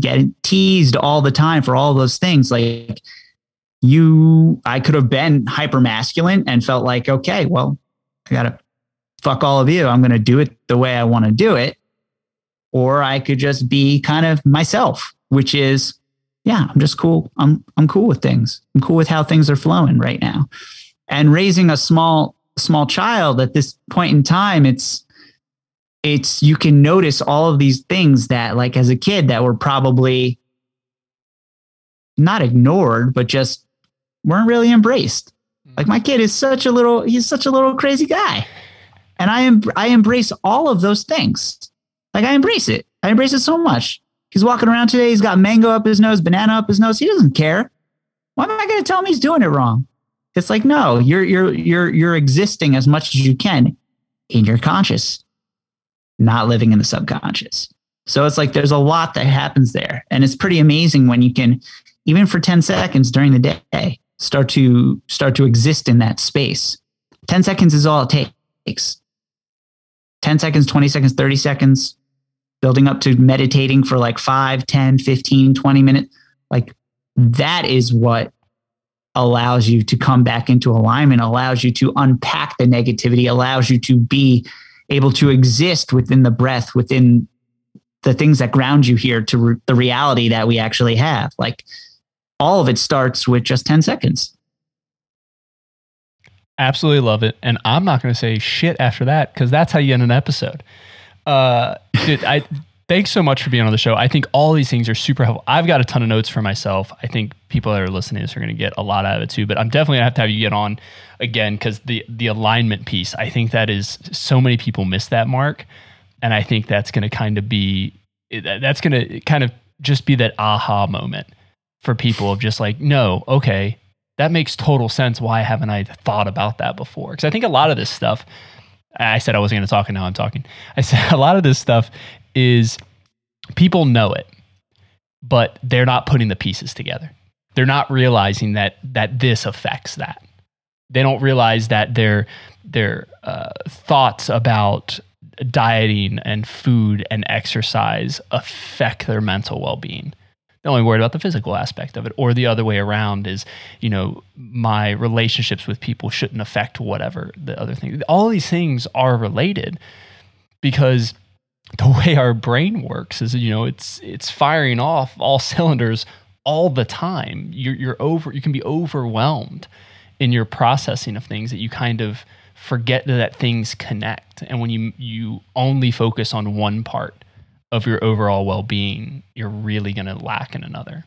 getting teased all the time for all those things. Like I could have been hyper-masculine and felt like, okay, well, I got to fuck all of you. I'm going to do it the way I want to do it. Or I could just be kind of myself, which is, yeah, I'm just cool. I'm cool with things. I'm cool with how things are flowing right now. And raising a small child at this point in time, it's you can notice all of these things that like as a kid that were probably not ignored, but just weren't really embraced. Like my kid is he's such a little crazy guy. And I embrace all of those things. Like I embrace it. I embrace it so much. He's walking around today. He's got mango up his nose, banana up his nose. He doesn't care. Why am I going to tell him he's doing it wrong? It's like, no, you're existing as much as you can in your conscious, not living in the subconscious. So it's like, there's a lot that happens there. And it's pretty amazing when you can, even for 10 seconds during the day, start to exist in that space. 10 seconds is all it takes. 10 seconds, 20 seconds, 30 seconds, building up to meditating for like 5, 10, 15, 20 minutes. Like that is what allows you to come back into alignment, allows you to unpack the negativity, allows you to be able to exist within the breath, within the things that ground you here to the reality that we actually have. Like all of it starts with just 10 seconds. Absolutely love it. And I'm not going to say shit after that because that's how you end an episode. Dude, thanks so much for being on the show. I think all these things are super helpful. I've got a ton of notes for myself. I think people that are listening to this are going to get a lot out of it too, but I'm definitely going to have you get on again because the alignment piece, I think that is so many people miss that mark. And I think that's going to kind of just be that aha moment for people of just like, no, okay, that makes total sense. Why haven't I thought about that before? Because I think a lot of this stuff, I said I wasn't going to talk and now I'm talking. I said a lot of this stuff is people know it, but they're not putting the pieces together. They're not realizing that this affects that. They don't realize that their thoughts about dieting and food and exercise affect their mental well-being. They're only worried about the physical aspect of it, or the other way around is, you know, my relationships with people shouldn't affect whatever the other thing. All these things are related because the way our brain works is, you know, it's firing off all cylinders all the time. You can be overwhelmed in your processing of things that you kind of forget that things connect. And when you only focus on one part of your overall well-being, you're really going to lack in another.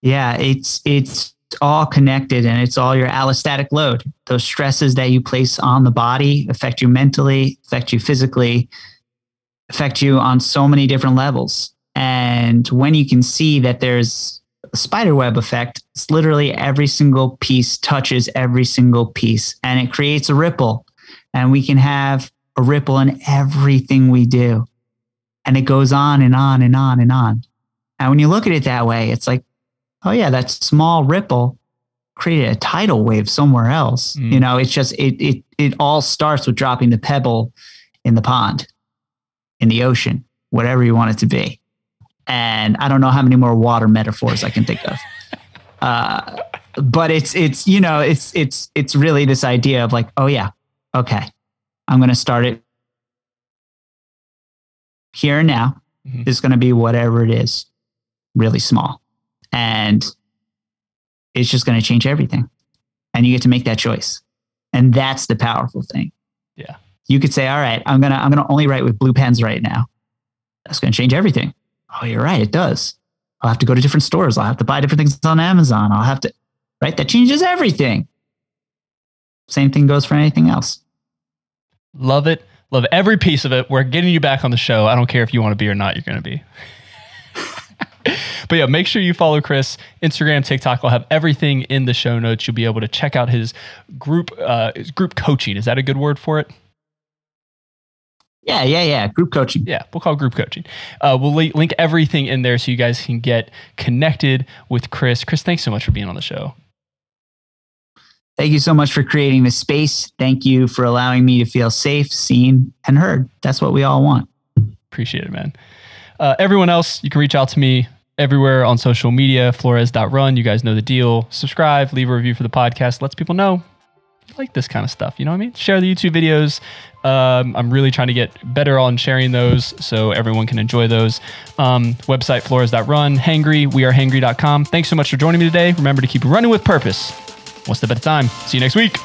Yeah, it's all connected, and it's all your allostatic load. Those stresses that you place on the body affect you mentally, affect you physically, affect you on so many different levels. And when you can see that there's a spiderweb effect, it's literally every single piece touches every single piece and it creates a ripple, and we can have a ripple in everything we do. And it goes on and on and on and on. And when you look at it that way, it's like, oh yeah, that small ripple created a tidal wave somewhere else. Mm. You know, it's just, it all starts with dropping the pebble in the pond, in the ocean, whatever you want it to be. And I don't know how many more water metaphors I can think of. But it's really this idea of like, oh yeah, okay, I'm going to start it here and now. Mm-hmm. It's going to be whatever it is, really small. And it's just going to change everything. And you get to make that choice. And that's the powerful thing. Yeah. You could say, all right, I'm going to only write with blue pens right now. That's going to change everything. Oh, you're right. It does. I'll have to go to different stores. I'll have to buy different things on Amazon. I'll have to, right? That changes everything. Same thing goes for anything else. Love it. Love every piece of it. We're getting you back on the show. I don't care if you want to be or not, you're going to be. But yeah, make sure you follow Chris, Instagram, TikTok. I'll have everything in the show notes. You'll be able to check out his group coaching. Is that a good word for it? Yeah. Group coaching. Yeah, we'll call it group coaching. We'll link everything in there so you guys can get connected with Chris. Chris, thanks so much for being on the show. Thank you so much for creating this space. Thank you for allowing me to feel safe, seen, and heard. That's what we all want. Appreciate it, man. Everyone else, you can reach out to me everywhere on social media, flores.run. You guys know the deal. Subscribe, leave a review for the podcast. Lets people know you like this kind of stuff. You know what I mean? Share the YouTube videos. I'm really trying to get better on sharing those so everyone can enjoy those. Website, flores.run. Hangry, wearehangry.com. Thanks so much for joining me today. Remember to keep running with purpose. One step at a time. See you next week.